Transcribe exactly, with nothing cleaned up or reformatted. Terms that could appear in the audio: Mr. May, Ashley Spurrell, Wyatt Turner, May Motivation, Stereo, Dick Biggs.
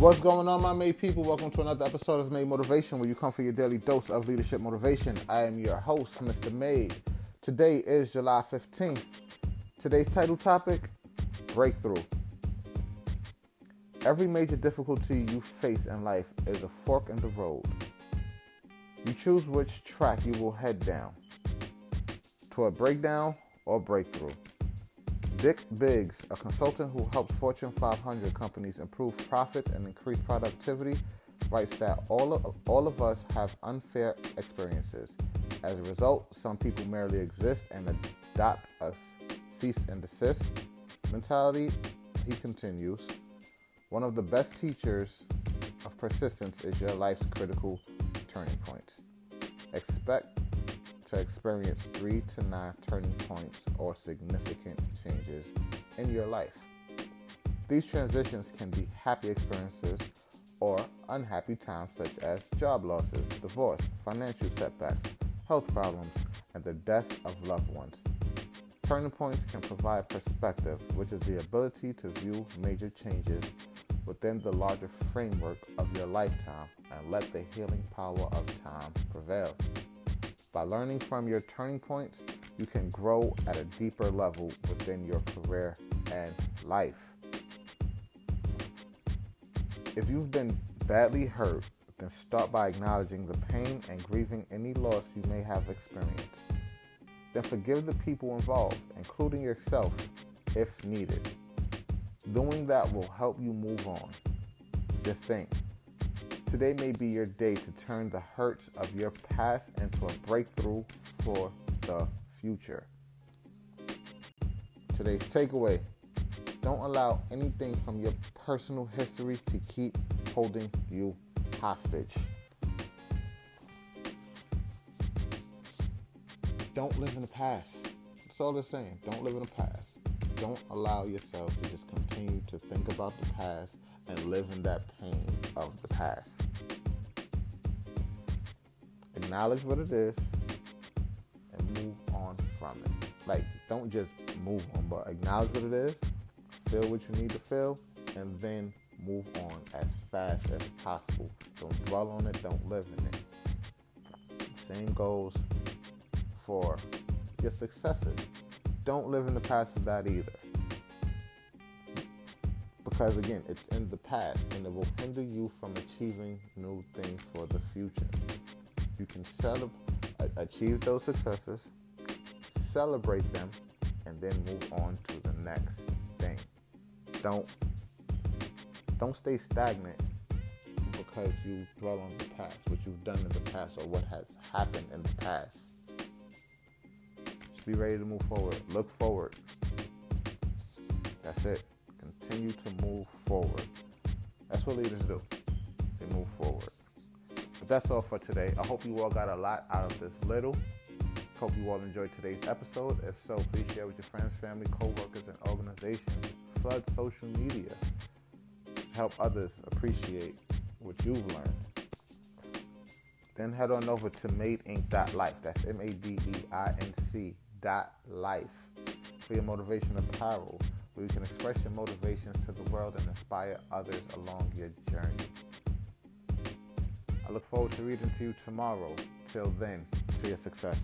What's going on, my May people? Welcome to another episode of May Motivation, where you come for your daily dose of leadership motivation. I am your host, Mister May. Today is July fifteenth. Today's title topic, breakthrough. Every major difficulty you face in life is a fork in the road. You choose which track you will head down, toward breakdown or breakthrough. Dick Biggs, a consultant who helps Fortune five hundred companies improve profits and increase productivity, writes that all of, all of us have unfair experiences. As a result, some people merely exist and adopt a cease and desist mentality. He continues, one of the best teachers of persistence is your life's critical turning points. Expect to experience three to nine turning points or significant changes in your life. These transitions can be happy experiences or unhappy times such as job losses, divorce, financial setbacks, health problems, and the death of loved ones. Turning points can provide perspective, which is the ability to view major changes within the larger framework of your lifetime and let the healing power of time prevail. By learning from your turning points, you can grow at a deeper level within your career and life. If you've been badly hurt, then start by acknowledging the pain and grieving any loss you may have experienced. Then forgive the people involved, including yourself, if needed. Doing that will help you move on. Just think. Today may be your day to turn the hurts of your past into a breakthrough for the future. Today's takeaway: don't allow anything from your personal history to keep holding you hostage. Don't live in the past. That's all they're saying. Don't live in the past. Don't allow yourself to just continue to think about the past and live in that pain of the past. Acknowledge what it is and move on from it. Like, don't just move on, but acknowledge what it is, feel what you need to feel, and then move on as fast as possible. Don't dwell on it, don't live in it. Same goes for your successes. Don't live in the past of that either. Because again, it's in the past and it will hinder you from achieving new things for the future. You can celebrate, achieve those successes, celebrate them, and then move on to the next thing. Don't, don't stay stagnant because you dwell on the past, what you've done in the past or what has happened in the past. Just be ready to move forward. Look forward. That's it. Continue to move forward. That's what leaders do. They move forward. But that's all for today. I hope you all got a lot out of this little. Hope you all enjoyed today's episode. If so, please share with your friends, family, co-workers, and organizations. Flood social media to help others appreciate what you've learned. Then head on over to made inc dot life. That's M A D E I N C dot life for your motivation apparel, where you can express your motivations to the world and inspire others along your journey. I look forward to reading to you tomorrow. Till then, to your success.